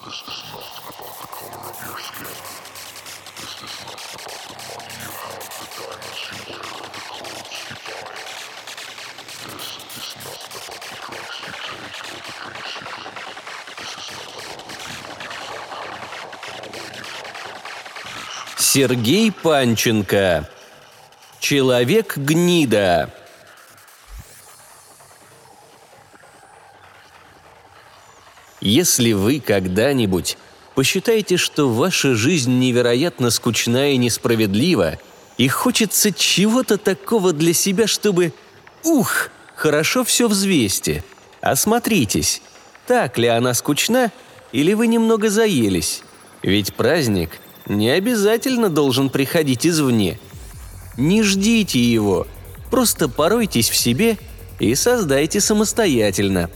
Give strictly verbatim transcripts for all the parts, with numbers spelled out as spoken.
This is not about the color of your skin. This is not about the money you have, the diamonds you wear, or the clothes you buy. This is not about the drugs you take or the drinks you drink. This is not about the people you love, how you found them, or where you found them. Сергей Панченко. Человек гнида. Если вы когда-нибудь посчитаете, что ваша жизнь невероятно скучна и несправедлива, и хочется чего-то такого для себя, чтобы «ух, хорошо все взвесьте», осмотритесь, так ли она скучна или вы немного заелись, ведь праздник не обязательно должен приходить извне. Не ждите его, просто поройтесь в себе и создайте самостоятельно.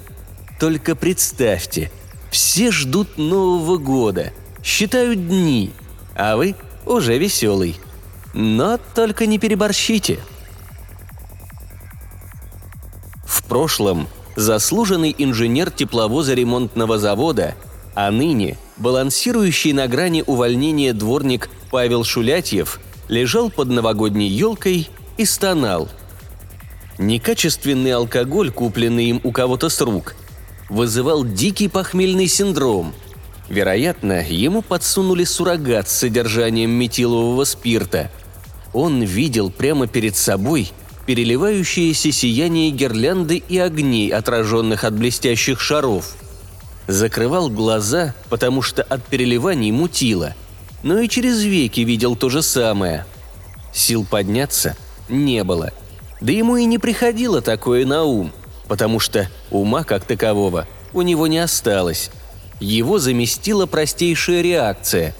Только представьте, все ждут Нового года, считают дни, а вы уже веселый. Но только не переборщите. В прошлом заслуженный инженер тепловоза ремонтного завода, а ныне балансирующий на грани увольнения дворник Павел Шулятьев лежал под новогодней елкой и стонал. Некачественный алкоголь, купленный им у кого-то с рук, вызывал дикий похмельный синдром. Вероятно, ему подсунули суррогат с содержанием метилового спирта. Он видел прямо перед собой переливающееся сияние гирлянды и огней, отраженных от блестящих шаров. Закрывал глаза, потому что от переливаний мутило, но и через веки видел то же самое. Сил подняться не было. Да ему и не приходило такое на ум, потому что ума как такового у него не осталось. Его заместила простейшая реакция.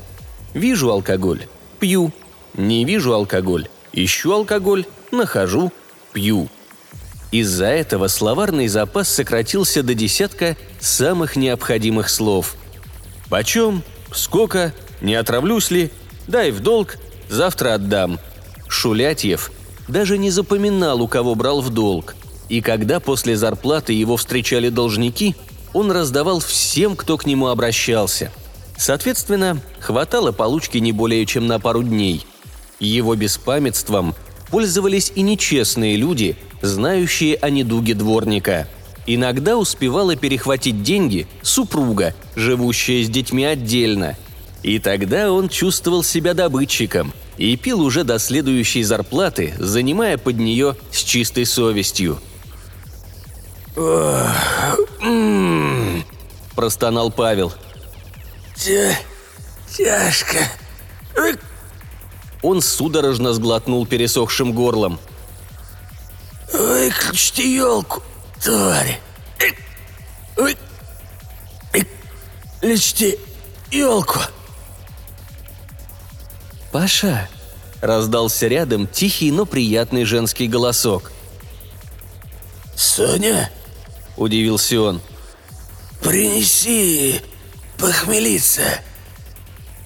Вижу алкоголь – пью. Не вижу алкоголь – ищу алкоголь, нахожу – пью. Из-за этого словарный запас сократился до десятка самых необходимых слов. «Почем? Сколько? Не отравлюсь ли? Дай в долг, завтра отдам». Шулятьев даже не запоминал, у кого брал в долг. И когда после зарплаты его встречали должники, он раздавал всем, кто к нему обращался. Соответственно, хватало получки не более чем на пару дней. Его беспамятством пользовались и нечестные люди, знающие о недуге дворника. Иногда успевала перехватить деньги супруга, живущая с детьми отдельно. И тогда он чувствовал себя добытчиком и пил уже до следующей зарплаты, занимая под нее с чистой совестью. Простонал Павел. Тяжко. Он судорожно сглотнул пересохшим горлом. Выключите елку, твари. Выключите елку. Паша, раздался рядом тихий, но приятный женский голосок. Соня? Удивился он. «Принеси похмелиться».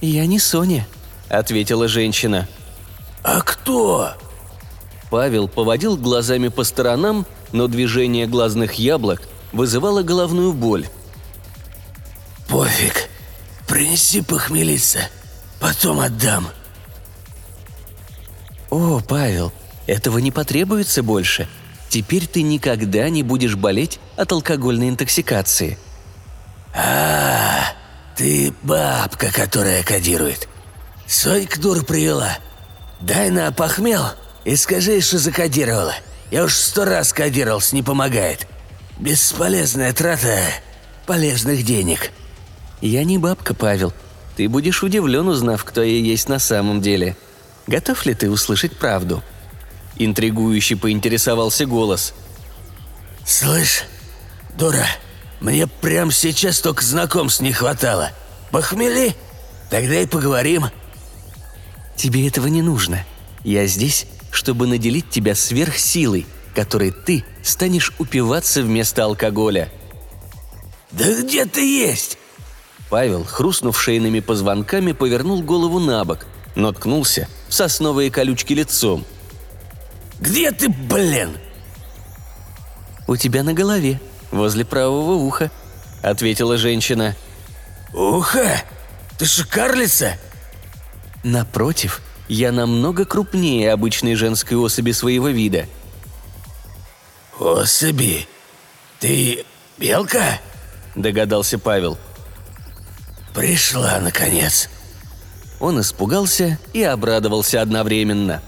«Я не Соня», — ответила женщина. «А кто?» Павел поводил глазами по сторонам, но движение глазных яблок вызывало головную боль. «Пофиг. Принеси похмелиться. Потом отдам». «О, Павел, этого не потребуется больше. Теперь ты никогда не будешь болеть от алкогольной интоксикации». «А, ты бабка, которая кодирует. Сонька дур привела. Дай на опохмел и скажи, что закодировала. Я уж сто раз кодировался, не помогает. Бесполезная трата полезных денег». «Я не бабка, Павел. Ты будешь удивлен, узнав, кто я есть на самом деле. Готов ли ты услышать правду?» Интригующе поинтересовался голос. «Слышь, дура, мне прямо сейчас только знакомств не хватало. Похмели? Тогда и поговорим». «Тебе этого не нужно. Я здесь, чтобы наделить тебя сверхсилой, которой ты станешь упиваться вместо алкоголя». «Да где ты есть?» Павел, хрустнув шейными позвонками, повернул голову на бок, но ткнулся в сосновые колючки лицом. «Где ты, блин?» «У тебя на голове, возле правого уха», — ответила женщина. Уха! Ты шикарлица! Напротив, я намного крупнее обычной женской особи своего вида. Особи? Ты белка? Догадался Павел. Пришла, наконец. Он испугался и обрадовался одновременно.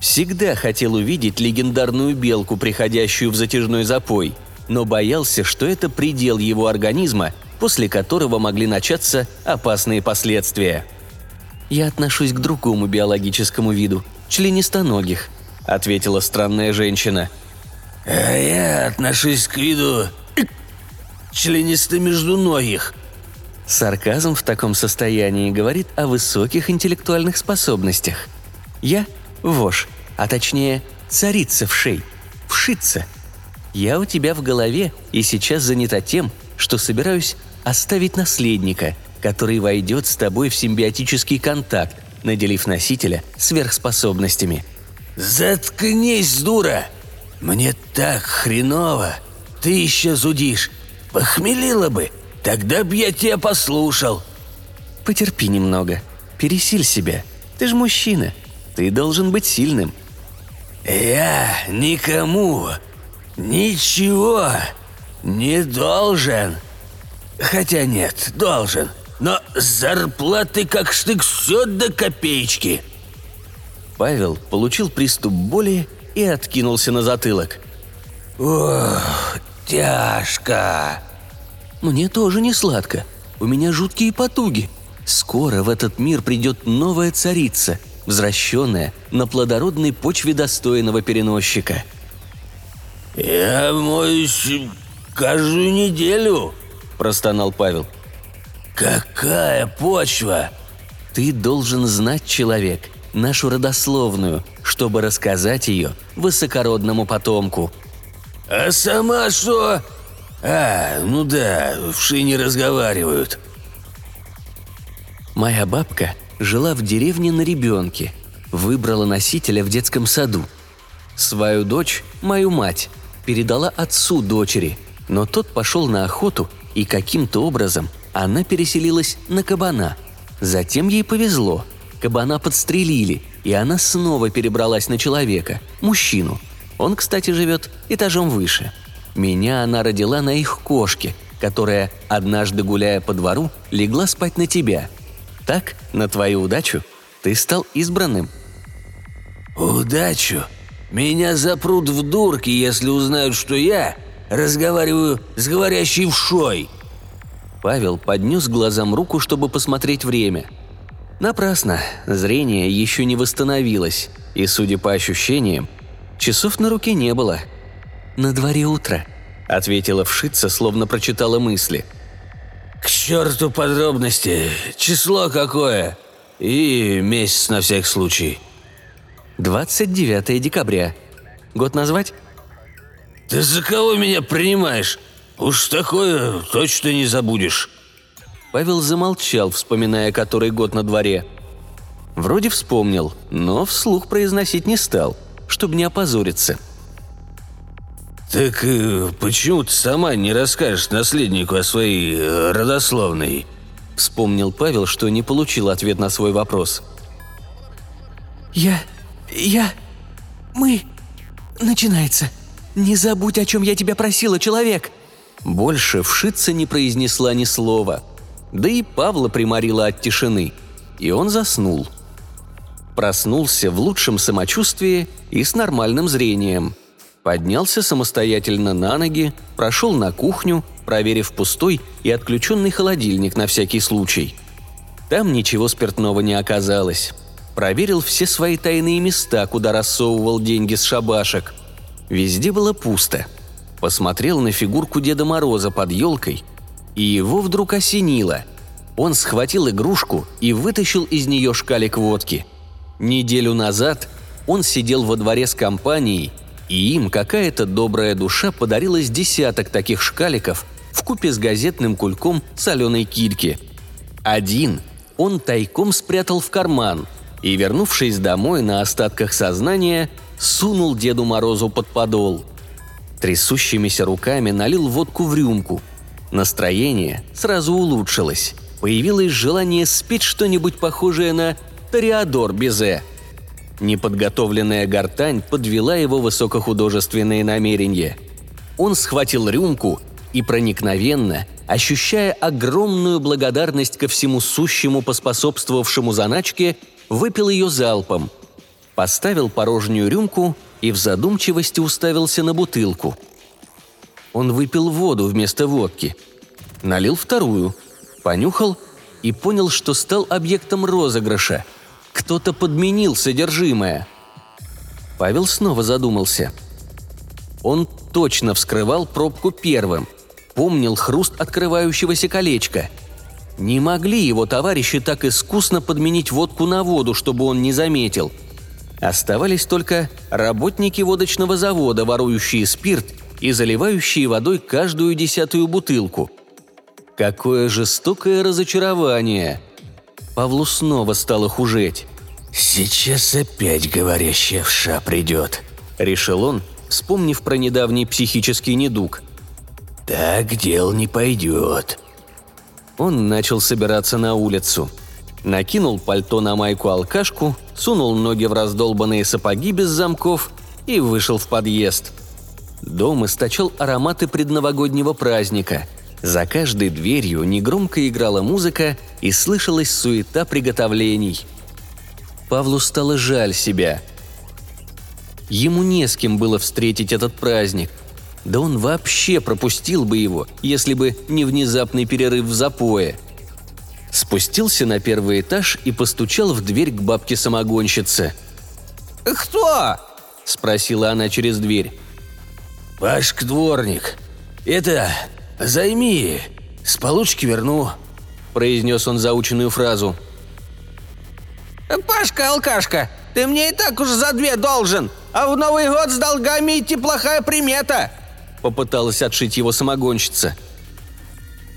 Всегда хотел увидеть легендарную белку, приходящую в затяжной запой, но боялся, что это предел его организма, после которого могли начаться опасные последствия. «Я отношусь к другому биологическому виду, членистоногих», — ответила странная женщина. «А я отношусь к виду членистомеждуногих». Сарказм в таком состоянии говорит о высоких интеллектуальных способностях. «Я – вошь, а точнее царица вшей, вшица. Я у тебя в голове и сейчас занята тем, что собираюсь оставить наследника, который войдет с тобой в симбиотический контакт, наделив носителя сверхспособностями». «Заткнись, дура! Мне так хреново! Ты еще зудишь! Похмелила бы! Тогда б я тебя послушал!» «Потерпи немного. Пересиль себя. Ты ж мужчина. Ты должен быть сильным». «Я никому ничего не должен. Хотя нет, должен. Но с зарплаты как штык все до копеечки». Павел получил приступ боли и откинулся на затылок. «Ох, тяжко!» «Мне тоже не сладко. У меня жуткие потуги. Скоро в этот мир придет новая царица, взращенная на плодородной почве достойного переносчика». «Я моюсь каждую неделю», – простонал Павел. «Какая почва?» «Ты должен знать, человек, нашу родословную, чтобы рассказать ее высокородному потомку». «А сама что?» «А, ну да, вши не разговаривают». «Моя бабка жила в деревне на ребенке, выбрала носителя в детском саду. Свою дочь, мою мать, передала отцу дочери, но тот пошел на охоту, и каким-то образом она переселилась на кабана. Затем ей повезло, кабана подстрелили, и она снова перебралась на человека, мужчину. Он, кстати, живет этажом выше. Меня она родила на их кошке, которая, однажды гуляя по двору, легла спать на тебя. Так, на твою удачу, ты стал избранным». «Удачу? Меня запрут в дурки, если узнают, что я разговариваю с говорящей вшой». Павел поднес глазам руку, чтобы посмотреть время. Напрасно, зрение еще не восстановилось, и, судя по ощущениям, часов на руке не было. «На дворе утро», — ответила вшица, словно прочитала мысли. «К черту подробности! Число какое! И месяц на всякий случай!» двадцать девятое декабря. Год назвать?» «Ты за кого меня принимаешь? Уж такое точно не забудешь!» Павел замолчал, вспоминая, который год на дворе. Вроде вспомнил, но вслух произносить не стал, чтобы не опозориться. «Так э, почему ты сама не расскажешь наследнику о своей э, родословной?» Вспомнил Павел, что не получил ответ на свой вопрос. «Я... я... мы... начинается. Не забудь, о чем я тебя просила, человек!» Больше вшица не произнесла ни слова. Да и Павла приморила от тишины. И он заснул. Проснулся в лучшем самочувствии и с нормальным зрением. Поднялся самостоятельно на ноги, прошел на кухню, проверив пустой и отключенный холодильник на всякий случай. Там ничего спиртного не оказалось. Проверил все свои тайные места, куда рассовывал деньги с шабашек. Везде было пусто. Посмотрел на фигурку Деда Мороза под елкой, и его вдруг осенило. Он схватил игрушку и вытащил из нее шкалик водки. Неделю назад он сидел во дворе с компанией, и им какая-то добрая душа подарила с десяток таких шкаликов вкупе с газетным кульком соленой кильки. Один он тайком спрятал в карман и, вернувшись домой на остатках сознания, сунул Деду Морозу под подол. Трясущимися руками налил водку в рюмку. Настроение сразу улучшилось. появилось желание спеть что-нибудь похожее на «Тореадор Бизе». Неподготовленная гортань подвела его высокохудожественные намерения. Он схватил рюмку и проникновенно, ощущая огромную благодарность ко всему сущему, поспособствовавшему заначке, выпил ее залпом, поставил порожнюю рюмку и в задумчивости уставился на бутылку. Он выпил воду вместо водки, налил вторую, понюхал и понял, что стал объектом розыгрыша. Кто-то подменил содержимое. Павел снова задумался. Он точно вскрывал пробку первым, помнил хруст открывающегося колечка. Не могли его товарищи так искусно подменить водку на воду, чтобы он не заметил. Оставались только работники водочного завода, ворующие спирт и заливающие водой каждую десятую бутылку. Какое жестокое разочарование! Павлу снова стало хужеть. «Сейчас опять говорящая вша придет», — решил он, вспомнив про недавний психический недуг. «Так дело не пойдет». Он начал собираться на улицу. Накинул пальто на майку-алкашку, сунул ноги в раздолбанные сапоги без замков и вышел в подъезд. Дом источал ароматы предновогоднего праздника. За каждой дверью негромко играла музыка и слышалась суета приготовлений. Павлу стало жаль себя. Ему не с кем было встретить этот праздник. Да он вообще пропустил бы его, если бы не внезапный перерыв в запое. Спустился на первый этаж и постучал в дверь к бабке-самогонщице. «Кто?» – спросила она через дверь. «Пашка дворник. Это... займи, с получки верну», – произнес он заученную фразу. «Пашка, алкашка, ты мне и так уж за две должен, а в Новый год с долгами идти плохая примета», – попыталась отшить его самогонщица.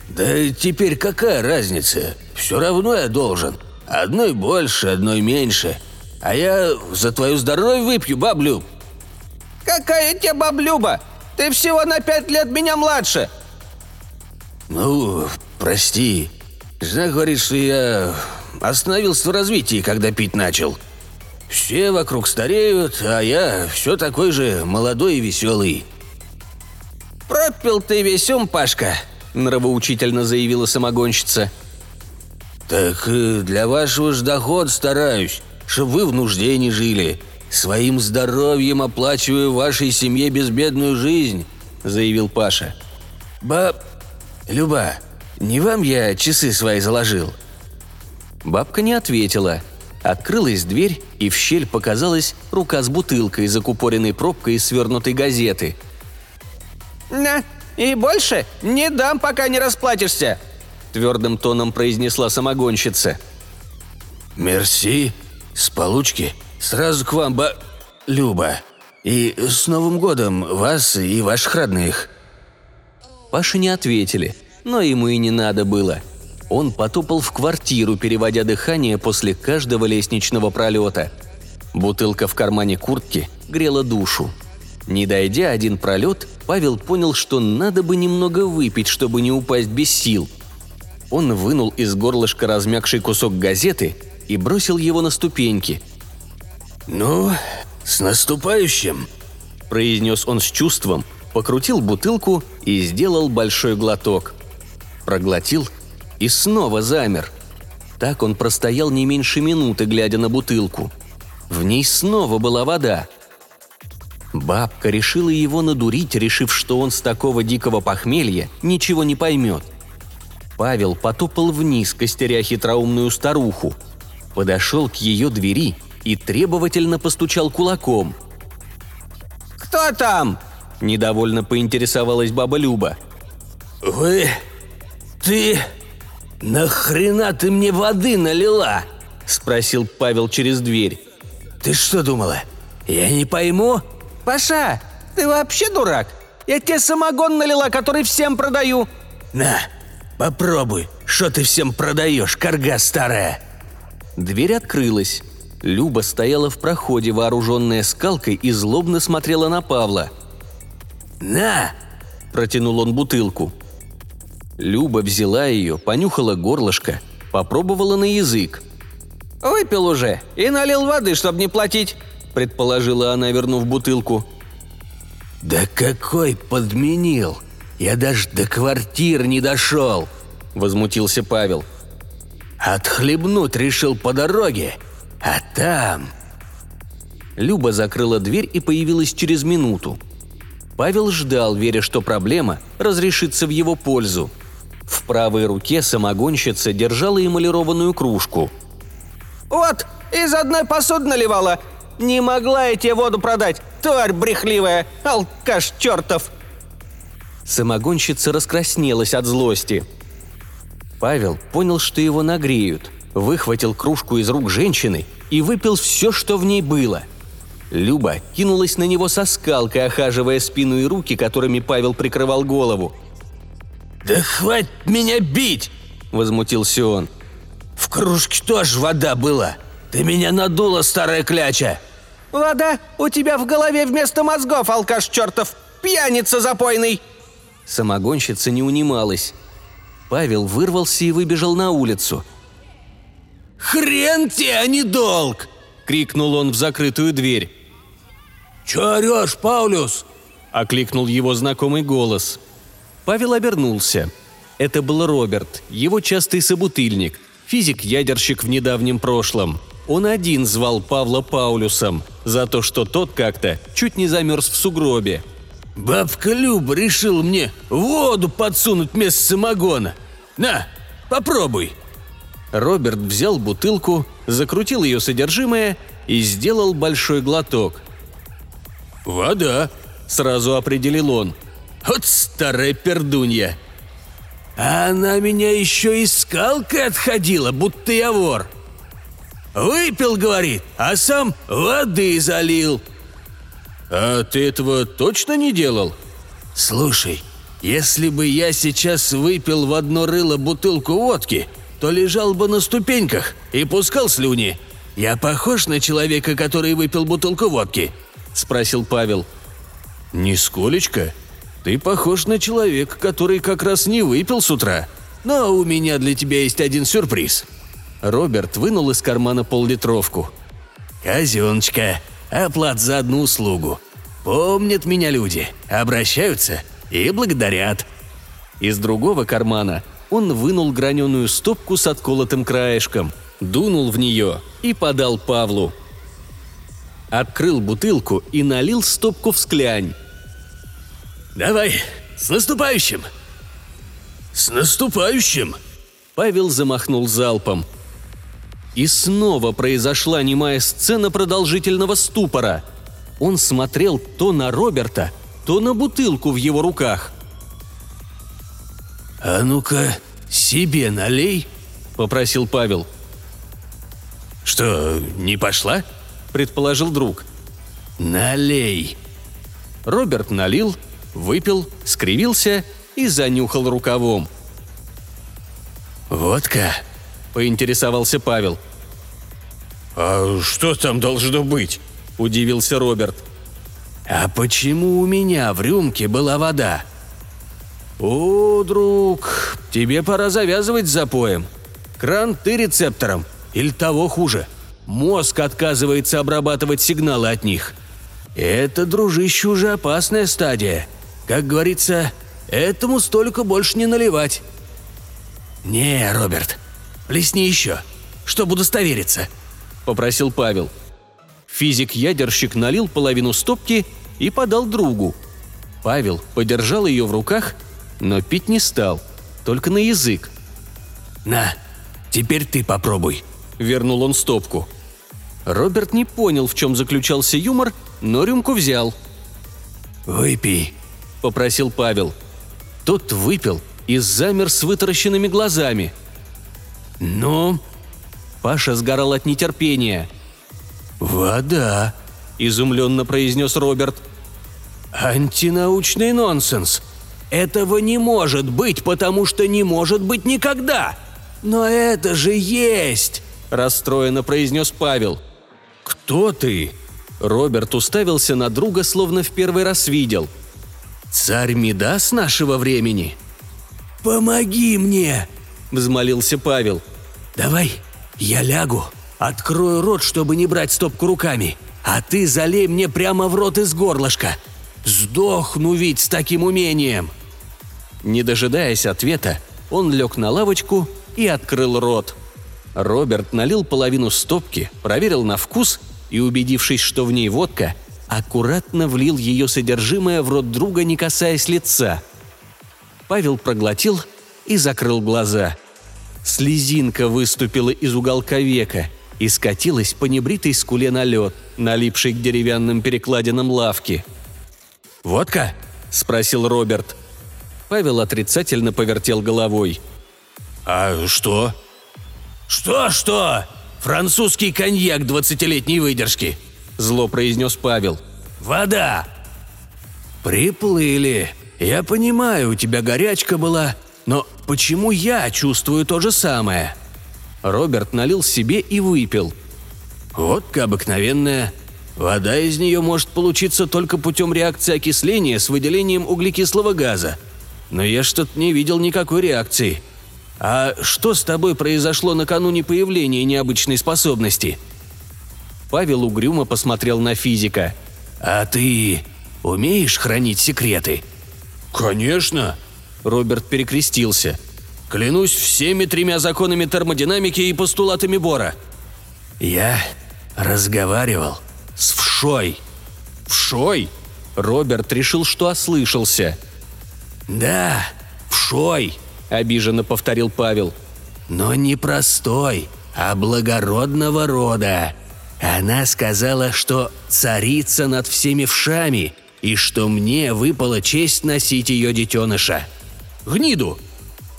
«Да теперь какая разница? Все равно я должен. Одной больше, одной меньше. А я за твою здоровье выпью, баблюб». «Какая тебе баблюба? Ты всего на пять лет меня младше». «Ну, прости. Жена говорит, что я остановился в развитии, когда пить начал. Все вокруг стареют, а я все такой же молодой и веселый». «Пропил ты весь ум, Пашка», – нравоучительно заявила самогонщица. «Так для вашего ж дохода стараюсь, чтобы вы в нужде не жили. Своим здоровьем оплачиваю вашей семье безбедную жизнь», – заявил Паша. «Баб... Люба, не вам я часы свои заложил?» Бабка не ответила. Открылась дверь, и в щель показалась рука с бутылкой, закупоренной пробкой из свернутой газеты. «На, и больше не дам, пока не расплатишься», – твердым тоном произнесла самогонщица. «Мерси, с получки. Сразу к вам, ба... Люба. И с Новым годом вас и ваших родных». Паше не ответили, но ему и не надо было. Он потопал в квартиру, переводя дыхание после каждого лестничного пролета. Бутылка в кармане куртки грела душу. Не дойдя один пролет, Павел понял, что надо бы немного выпить, чтобы не упасть без сил. Он вынул из горлышка размякший кусок газеты и бросил его на ступеньки. «Ну, с наступающим!» – произнес он с чувством, покрутил бутылку и сделал большой глоток. Проглотил и снова замер. Так он простоял не меньше минуты, глядя на бутылку. В ней снова была вода. Бабка решила его надурить, решив, что он с такого дикого похмелья ничего не поймет. Павел потопал вниз, костеря хитроумную старуху. Подошел к ее двери и требовательно постучал кулаком. «Кто там?» – недовольно поинтересовалась баба Люба. «Вы... ты... нахрена ты мне воды налила?» – спросил Павел через дверь. «Ты что думала, я не пойму?» «Паша, ты вообще дурак? Я тебе самогон налила, который всем продаю». «На, попробуй, что ты всем продаешь, карга старая». Дверь открылась. Люба стояла в проходе, вооруженная скалкой, и злобно смотрела на Павла. «На!» – протянул он бутылку. Люба взяла ее, понюхала горлышко, попробовала на язык. «Выпил уже и налил воды, чтобы не платить», – предположила она, вернув бутылку. «Да какой подменил! Я даже до квартир не дошел!» – возмутился Павел. «Отхлебнуть решил по дороге, а там…» Люба закрыла дверь и появилась через минуту. Павел ждал, веря, что проблема разрешится в его пользу. В правой руке самогонщица держала эмалированную кружку. «Вот, из одной посуды наливала! Не могла я тебе воду продать, тварь брехливая, алкаш чертов!» Самогонщица раскраснелась от злости. Павел понял, что его нагреют, выхватил кружку из рук женщины и выпил все, что в ней было. Люба кинулась на него со скалкой, охаживая спину и руки, которыми Павел прикрывал голову. «Да хватит меня бить!» – возмутился он. «В кружке тоже вода была! Ты меня надула, старая кляча!» «Вода у тебя в голове вместо мозгов, алкаш чертов! Пьяница запойный!» Самогонщица не унималась. Павел вырвался и выбежал на улицу. «Хрен тебе, а не долг!» – крикнул он в закрытую дверь. «Чё орёшь, Паулюс?» – окликнул его знакомый голос. Павел обернулся. Это был Роберт, его частый собутыльник, физик-ядерщик в недавнем прошлом. Он один звал Павла Паулюсом за то, что тот как-то чуть не замерз в сугробе. «Бабка Люба решила мне воду подсунуть вместо самогона. На, попробуй!» Роберт взял бутылку, закрутил ее содержимое и сделал большой глоток. «Вода!» – сразу определил он. «Вот старая пердунья!» «А она меня еще и скалкой отходила, будто я вор!» «Выпил, — говорит, — а сам воды залил!» «А ты этого точно не делал?» «Слушай, если бы я сейчас выпил в одно рыло бутылку водки, то лежал бы на ступеньках и пускал слюни. Я похож на человека, который выпил бутылку водки?» – спросил Павел. «Нисколечко. Ты похож на человека, который как раз не выпил с утра. Но у меня для тебя есть один сюрприз». Роберт вынул из кармана поллитровку. «Казеночка. Оплата за одну услугу. Помнят меня люди, обращаются и благодарят». Из другого кармана он вынул граненую стопку с отколотым краешком, дунул в нее и подал Павлу. Открыл бутылку и налил стопку в склянь. «Давай, с наступающим!» «С наступающим!» Павел замахнул залпом. И снова произошла немая сцена продолжительного ступора. Он смотрел то на Роберта, то на бутылку в его руках. «А ну-ка, себе налей», – попросил Павел. «Что, не пошла?» – предположил друг. «Налей». Роберт налил, выпил, скривился и занюхал рукавом. «Водка?» – поинтересовался Павел. «А что там должно быть?» – удивился Роберт. «А почему у меня в рюмке была вода?» «О, друг, тебе пора завязывать с запоем. Кран ты рецептором, или того хуже. Мозг отказывается обрабатывать сигналы от них. Это, дружище, уже опасная стадия. Как говорится, этому столько больше не наливать». «Не, Роберт, плесни еще, чтобы удостовериться», – попросил Павел. Физик-ядерщик налил половину стопки и подал другу. Павел подержал ее в руках, но пить не стал, только на язык. «На, теперь ты попробуй», – вернул он стопку. Роберт не понял, в чем заключался юмор, но рюмку взял. «Выпей», – попросил Павел. Тот выпил и замер с вытаращенными глазами. «Ну?» Паша сгорал от нетерпения. «Вода», – изумленно произнес Роберт. «Антинаучный нонсенс. Этого не может быть, потому что не может быть никогда. Но это же есть», – расстроенно произнес Павел. «Кто ты?» Роберт уставился на друга, словно в первый раз видел. «Царь Мидас нашего времени?» «Помоги мне!» – взмолился Павел. «Давай, я лягу, открою рот, чтобы не брать стопку руками, а ты залей мне прямо в рот из горлышка. Сдохну ведь с таким умением!» Не дожидаясь ответа, он лег на лавочку и открыл рот. Роберт налил половину стопки, проверил на вкус и, убедившись, что в ней водка, аккуратно влил ее содержимое в рот друга, не касаясь лица. Павел проглотил и закрыл глаза. Слезинка выступила из уголка века и скатилась по небритой скуле на лед, налипший к деревянным перекладинам лавки. «Водка?» – спросил Роберт. Павел отрицательно повертел головой. «А что?» «Что-что? Французский коньяк двадцатилетней выдержки!» – зло произнес Павел. «Вода!» «Приплыли. Я понимаю, у тебя горячка была, но почему я чувствую то же самое?» Роберт налил себе и выпил. «Водка обыкновенная. Вода из нее может получиться только путем реакции окисления с выделением углекислого газа. Но я что-то не видел никакой реакции. А что с тобой произошло накануне появления необычной способности?» Павел угрюмо посмотрел на физика. «А ты умеешь хранить секреты?» «Конечно!» – Роберт перекрестился. «Клянусь всеми тремя законами термодинамики и постулатами Бора!» «Я разговаривал с вшой!» «Вшой?» – Роберт решил, что ослышался. «Да, вшой!» – обиженно повторил Павел. «Но не простой, а благородного рода. Она сказала, что царица над всеми вшами и что мне выпала честь носить ее детеныша». «Гниду?»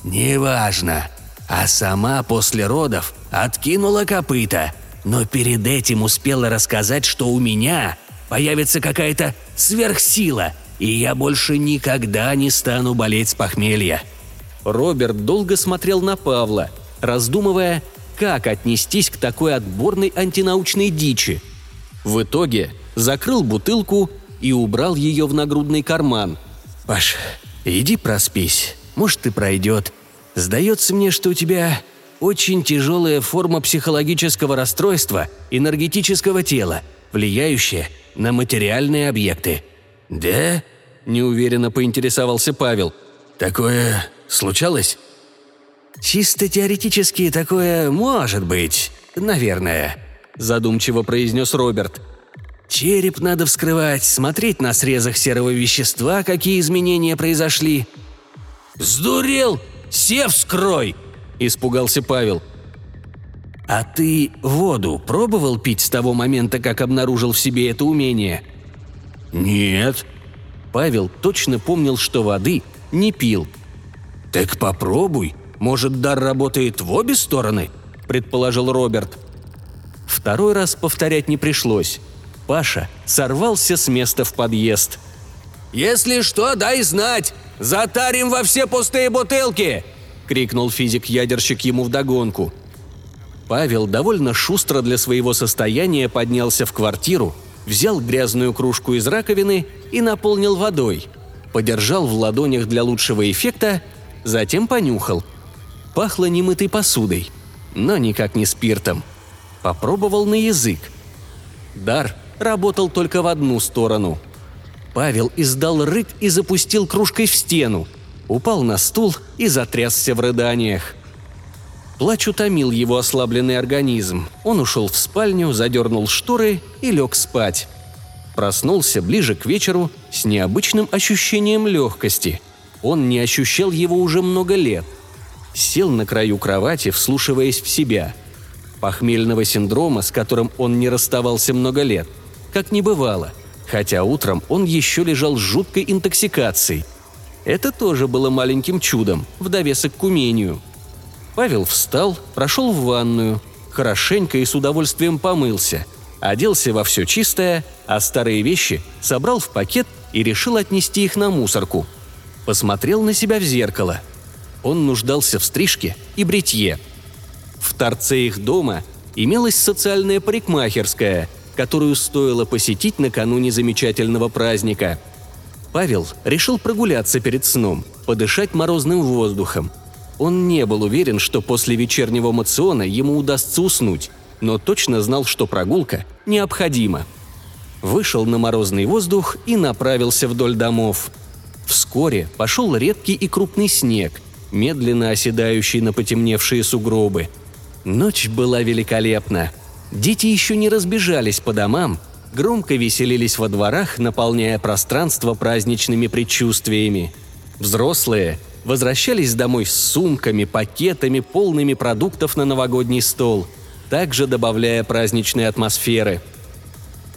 «Неважно. А сама после родов откинула копыта, но перед этим успела рассказать, что у меня появится какая-то сверхсила, и я больше никогда не стану болеть с похмелья». Роберт долго смотрел на Павла, раздумывая, как отнестись к такой отборной антинаучной дичи. В итоге закрыл бутылку и убрал ее в нагрудный карман. «Паш, иди проспись, может, и пройдет. Сдается мне, что у тебя очень тяжелая форма психологического расстройства энергетического тела, влияющая на материальные объекты». «Да?» – неуверенно поинтересовался Павел. «Такое случалось?» «Чисто теоретически такое может быть, наверное», – задумчиво произнес Роберт. «Череп надо вскрывать, смотреть на срезах серого вещества, какие изменения произошли». «Сдурел? Сев вскрой!» – испугался Павел. «А ты воду пробовал пить с того момента, как обнаружил в себе это умение?» «Нет». Павел точно помнил, что воды не пил. «Так попробуй, может, дар работает в обе стороны?» – предположил Роберт. Второй раз повторять не пришлось. Паша сорвался с места в подъезд. «Если что, дай знать! Затарим во все пустые бутылки!» – крикнул физик-ядерщик ему вдогонку. Павел довольно шустро для своего состояния поднялся в квартиру, взял грязную кружку из раковины и наполнил водой, подержал в ладонях для лучшего эффекта, затем понюхал. Пахло немытой посудой, но никак не спиртом. Попробовал на язык. Дар работал только в одну сторону. Павел издал рык и запустил кружкой в стену, упал на стул и затрясся в рыданиях. Плач утомил его ослабленный организм. Он ушел в спальню, задернул шторы и лег спать. Проснулся ближе к вечеру с необычным ощущением легкости. Он не ощущал его уже много лет. Сел на краю кровати, вслушиваясь в себя. Похмельного синдрома, с которым он не расставался много лет, как не бывало, хотя утром он еще лежал с жуткой интоксикацией. Это тоже было маленьким чудом, в довесок к умению. Павел встал, прошел в ванную, хорошенько и с удовольствием помылся, оделся во все чистое, а старые вещи собрал в пакет и решил отнести их на мусорку. Посмотрел на себя в зеркало. Он нуждался в стрижке и бритье. В торце их дома имелась социальная парикмахерская, которую стоило посетить накануне замечательного праздника. Павел решил прогуляться перед сном, подышать морозным воздухом. Он не был уверен, что после вечернего мациона ему удастся уснуть, но точно знал, что прогулка необходима. Вышел на морозный воздух и направился вдоль домов. Вскоре пошел редкий и крупный снег, медленно оседающий на потемневшие сугробы. Ночь была великолепна. Дети еще не разбежались по домам, громко веселились во дворах, наполняя пространство праздничными предчувствиями. Взрослые возвращались домой с сумками, пакетами, полными продуктов на новогодний стол, также добавляя праздничной атмосферы.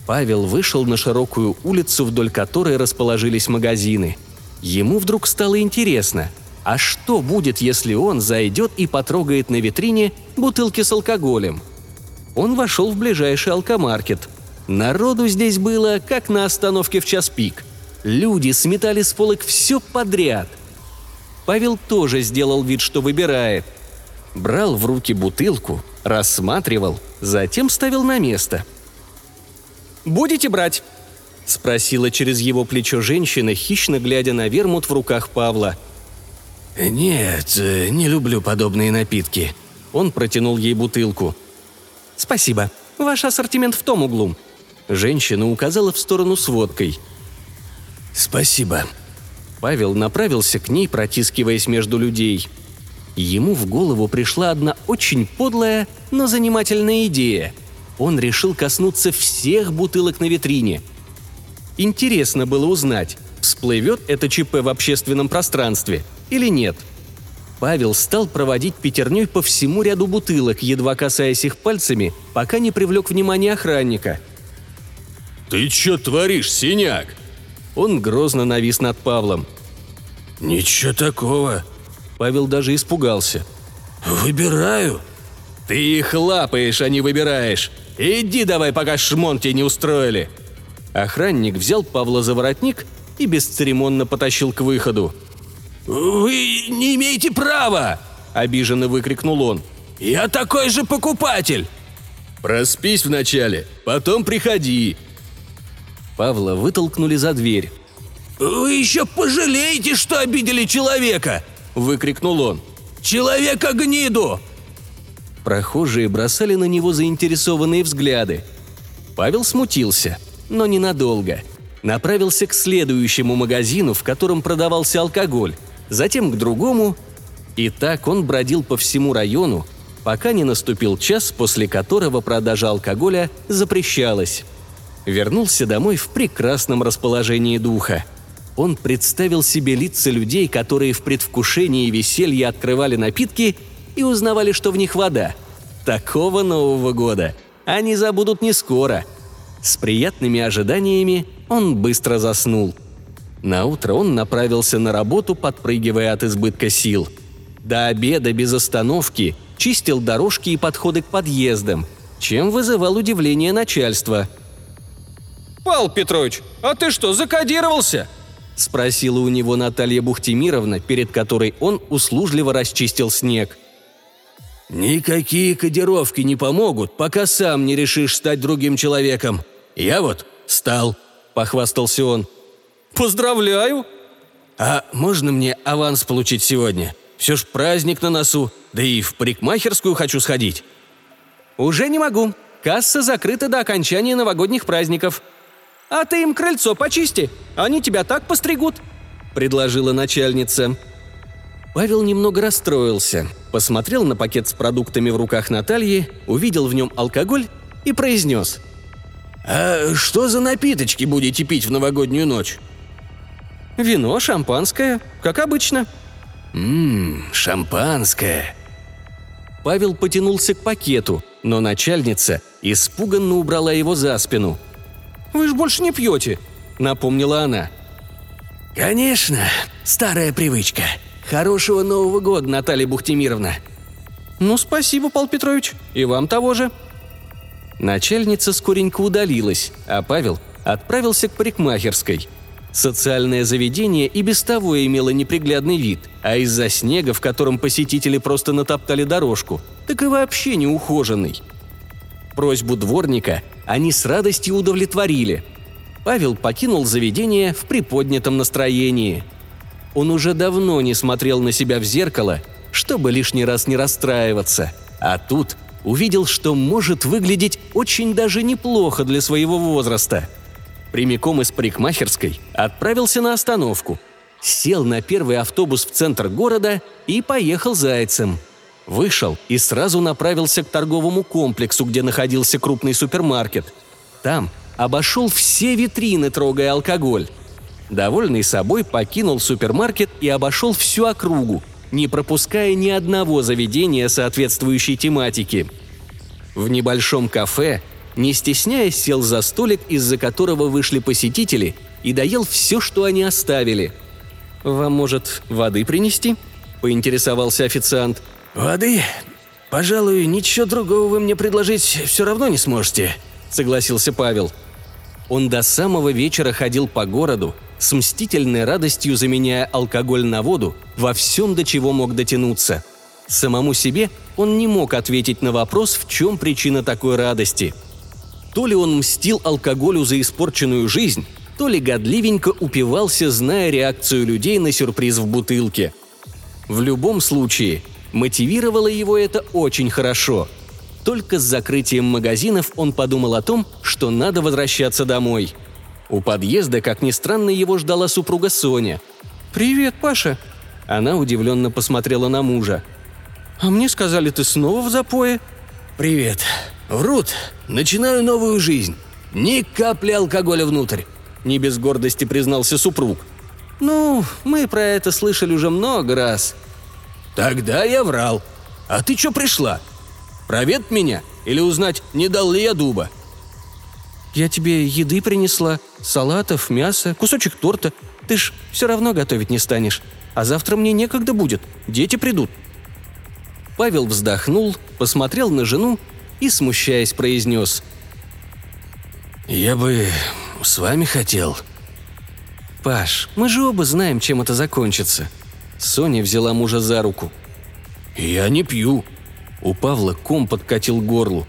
Павел вышел на широкую улицу, вдоль которой расположились магазины. Ему вдруг стало интересно, а что будет, если он зайдет и потрогает на витрине бутылки с алкоголем? Он вошел в ближайший алкомаркет. Народу здесь было, как на остановке в час пик. Люди сметали с полок все подряд. Павел тоже сделал вид, что выбирает. Брал в руки бутылку, рассматривал, затем ставил на место. «Будете брать?» – спросила через его плечо женщина, хищно глядя на вермут в руках Павла. «Нет, не люблю подобные напитки». Он протянул ей бутылку. «Спасибо. Ваш ассортимент в том углу». Женщина указала в сторону с водкой. «Спасибо». Павел направился к ней, протискиваясь между людей. Ему в голову пришла одна очень подлая, но занимательная идея. Он решил коснуться всех бутылок на витрине. Интересно было узнать, всплывет это ЧП в общественном пространстве или нет. Павел стал проводить пятерней по всему ряду бутылок, едва касаясь их пальцами, пока не привлек внимание охранника. «Ты чё творишь, синяк?» Он грозно навис над Павлом. «Ничего такого». Павел даже испугался. «Выбираю». «Ты их лапаешь, а не выбираешь. Иди давай, пока шмон тебе не устроили». Охранник взял Павла за воротник и бесцеремонно потащил к выходу. «Вы не имеете права!» – обиженно выкрикнул он. «Я такой же покупатель!» «Проспись вначале, потом приходи!» Павла вытолкнули за дверь. «Вы еще пожалеете, что обидели человека!» – выкрикнул он. «Человека гниду!» Прохожие бросали на него заинтересованные взгляды. Павел смутился, но ненадолго. Направился к следующему магазину, в котором продавался алкоголь, затем к другому, и так он бродил по всему району, пока не наступил час, после которого продажа алкоголя запрещалась. Вернулся домой в прекрасном расположении духа. Он представил себе лица людей, которые в предвкушении веселья открывали напитки и узнавали, что в них вода. Такого Нового года они забудут не скоро. С приятными ожиданиями он быстро заснул. Наутро он направился на работу, подпрыгивая от избытка сил. До обеда без остановки чистил дорожки и подходы к подъездам, чем вызывал удивление начальства. «Павел Петрович, а ты что, закодировался?» – спросила у него Наталья Бухтимировна, перед которой он услужливо расчистил снег. «Никакие кодировки не помогут, пока сам не решишь стать другим человеком. Я вот стал», – похвастался он. «Поздравляю!» «А можно мне аванс получить сегодня? Все ж праздник на носу, да и в парикмахерскую хочу сходить». «Уже не могу. Касса закрыта до окончания новогодних праздников». «А ты им крыльцо почисти, они тебя так постригут», – предложила начальница. Павел немного расстроился, посмотрел на пакет с продуктами в руках Натальи, увидел в нем алкоголь и произнес: «А что за напиточки будете пить в новогоднюю ночь?» «Вино, шампанское, как обычно». «Ммм, шампанское». Павел потянулся к пакету, но начальница испуганно убрала его за спину. «Вы ж больше не пьете», — напомнила она. «Конечно, старая привычка. Хорошего Нового года, Наталья Бухтимировна!» «Ну, спасибо, Павел Петрович, и вам того же!» Начальница скоренько удалилась, а Павел отправился к парикмахерской. Социальное заведение и без того имело неприглядный вид, а из-за снега, в котором посетители просто натоптали дорожку, так и вообще неухоженный. Просьбу дворника они с радостью удовлетворили. Павел покинул заведение в приподнятом настроении. Он уже давно не смотрел на себя в зеркало, чтобы лишний раз не расстраиваться, а тут увидел, что может выглядеть очень даже неплохо для своего возраста. Прямиком из парикмахерской отправился на остановку, сел на первый автобус в центр города и поехал Зайцем. Вышел и сразу направился к торговому комплексу, где находился крупный супермаркет. Там обошел все витрины, трогая алкоголь. Довольный собой покинул супермаркет и обошел всю округу, не пропуская ни одного заведения соответствующей тематики. В небольшом кафе, не стесняясь, сел за столик, из-за которого вышли посетители, и доел все, что они оставили. «Вам, может, воды принести?» – поинтересовался официант. «Воды? Пожалуй, ничего другого вы мне предложить все равно не сможете», – согласился Павел. Он до самого вечера ходил по городу, с мстительной радостью заменяя алкоголь на воду во всем, до чего мог дотянуться. Самому себе он не мог ответить на вопрос, в чем причина такой радости. То ли он мстил алкоголю за испорченную жизнь, то ли годливенько упивался, зная реакцию людей на сюрприз в бутылке. В любом случае, мотивировало его это очень хорошо. Только с закрытием магазинов он подумал о том, что надо возвращаться домой. У подъезда, как ни странно, его ждала супруга Соня. «Привет, Паша!» Она удивленно посмотрела на мужа. «А мне сказали, ты снова в запое?» «Привет. Врут. Начинаю новую жизнь. Ни капли алкоголя внутрь», – не без гордости признался супруг. «Ну, мы про это слышали уже много раз». «Тогда я врал. А ты чё пришла? Проведать меня или узнать, не дал ли я дуба?» «Я тебе еды принесла, салатов, мяса, кусочек торта. Ты ж все равно готовить не станешь. А завтра мне некогда будет, дети придут». Павел вздохнул, посмотрел на жену и, смущаясь, произнес: «Я бы с вами хотел». «Паш, мы же оба знаем, чем это закончится». Соня взяла мужа за руку. «Я не пью». У Павла ком подкатил к горлу.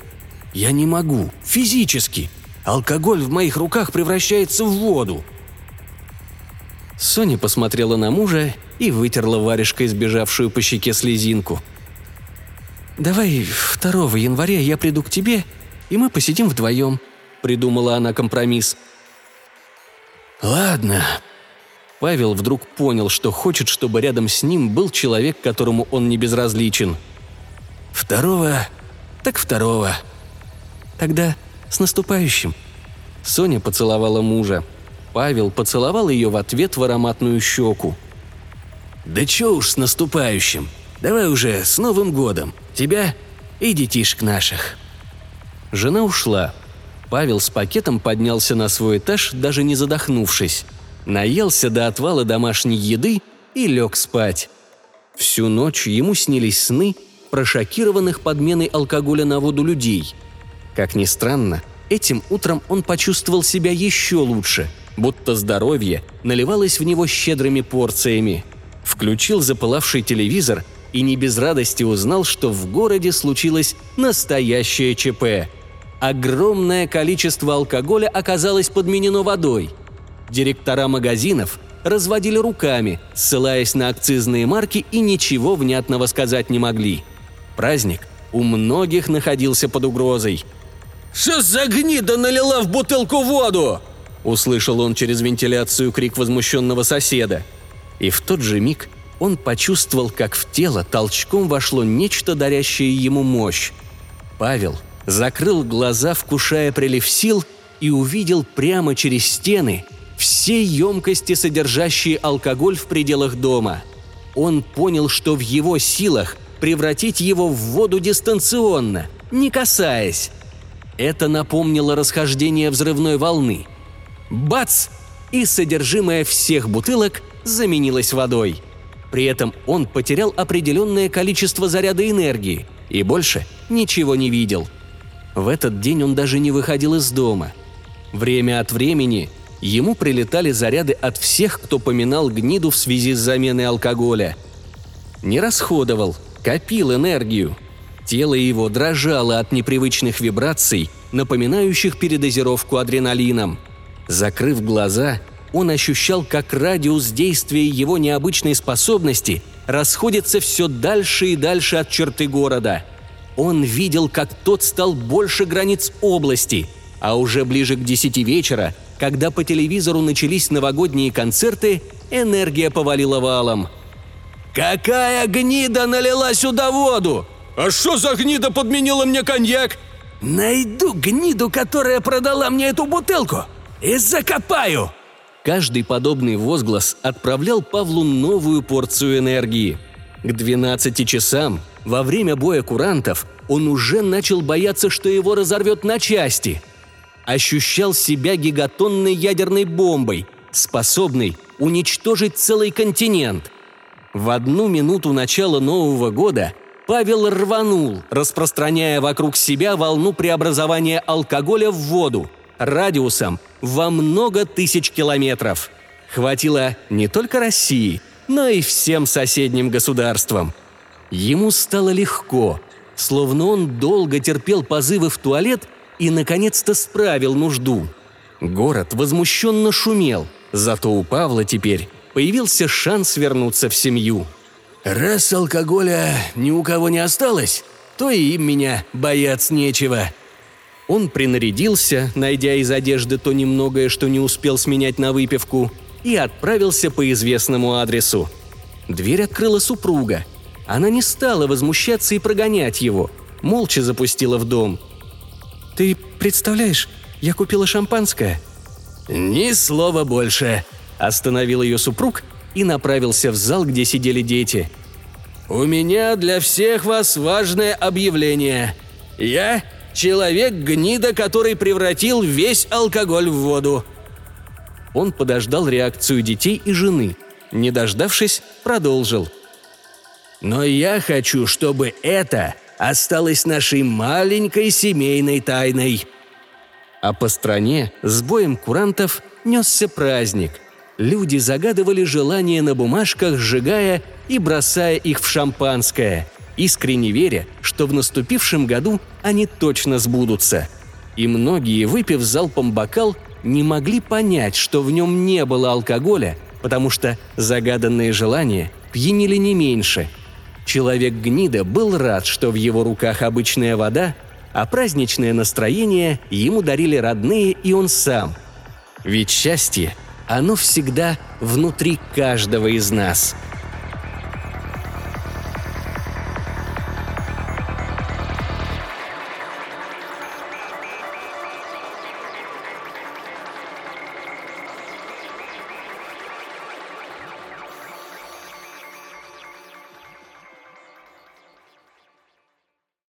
«Я не могу. Физически. Алкоголь в моих руках превращается в воду». Соня посмотрела на мужа и вытерла варежкой сбежавшую по щеке слезинку. «Давай второго января я приду к тебе, и мы посидим вдвоем», – придумала она компромисс. «Ладно». Павел вдруг понял, что хочет, чтобы рядом с ним был человек, которому он не безразличен. «Второго? Так второго». «Тогда с наступающим». Соня поцеловала мужа. Павел поцеловал ее в ответ в ароматную щеку. «Да че уж с наступающим. Давай уже с Новым годом. Тебя и детишек наших». Жена ушла. Павел с пакетом поднялся на свой этаж, даже не задохнувшись. Наелся до отвала домашней еды и лег спать. Всю ночь ему снились сны про шокированных подменой алкоголя на воду людей. Как ни странно, этим утром он почувствовал себя еще лучше, будто здоровье наливалось в него щедрыми порциями. Включил запылавший телевизор и не без радости узнал, что в городе случилось настоящее ЧП. Огромное количество алкоголя оказалось подменено водой. Директора магазинов разводили руками, ссылаясь на акцизные марки, и ничего внятного сказать не могли. Праздник у многих находился под угрозой. «Что за гнида налила в бутылку воду?» – услышал он через вентиляцию крик возмущенного соседа. И в тот же миг он почувствовал, как в тело толчком вошло нечто, дарящее ему мощь. Павел закрыл глаза, вкушая прилив сил, и увидел прямо через стены все емкости, содержащие алкоголь в пределах дома. Он понял, что в его силах превратить его в воду дистанционно, не касаясь. Это напомнило расхождение взрывной волны. Бац! И содержимое всех бутылок заменилось водой. При этом он потерял определенное количество заряда энергии и больше ничего не видел. В этот день он даже не выходил из дома. Время от времени ему прилетали заряды от всех, кто поминал гниду в связи с заменой алкоголя. Не расходовал, копил энергию. Тело его дрожало от непривычных вибраций, напоминающих передозировку адреналином. Закрыв глаза, он ощущал, как радиус действия его необычной способности расходится все дальше и дальше от черты города. Он видел, как тот стал больше границ области, а уже ближе к десяти вечера, когда по телевизору начались новогодние концерты, энергия повалила валом. «Какая гнида налила сюда воду!» «А что за гнида подменила мне коньяк?» «Найду гниду, которая продала мне эту бутылку, и закопаю!» Каждый подобный возглас отправлял Павлу новую порцию энергии. К двенадцати часам, во время боя курантов, он уже начал бояться, что его разорвет на части. Ощущал себя гигатонной ядерной бомбой, способной уничтожить целый континент. В одну минуту начала Нового года Павел рванул, распространяя вокруг себя волну преобразования алкоголя в воду радиусом во много тысяч километров. Хватило не только России, но и всем соседним государствам. Ему стало легко, словно он долго терпел позывы в туалет и, наконец-то, справил нужду. Город возмущенно шумел, зато у Павла теперь появился шанс вернуться в семью. «Раз алкоголя ни у кого не осталось, то и им меня бояться нечего». Он принарядился, найдя из одежды то немногое, что не успел сменять на выпивку, и отправился по известному адресу. Дверь открыла супруга. Она не стала возмущаться и прогонять его, молча запустила в дом. «Ты представляешь, я купила шампанское». «Ни слова больше», – остановил ее супруг и направился в зал, где сидели дети. «У меня для всех вас важное объявление. Я Человек-гнида, который превратил весь алкоголь в воду». Он подождал реакцию детей и жены. Не дождавшись, продолжил. «Но я хочу, чтобы это осталось нашей маленькой семейной тайной». А по стране с боем курантов несся праздник. Люди загадывали желания на бумажках, сжигая и бросая их в шампанское, искренне веря, что в наступившем году они точно сбудутся. И многие, выпив залпом бокал, не могли понять, что в нем не было алкоголя, потому что загаданные желания пьянили не меньше. Человек-гнида был рад, что в его руках обычная вода, а праздничное настроение ему дарили родные и он сам. Ведь счастье, оно всегда внутри каждого из нас.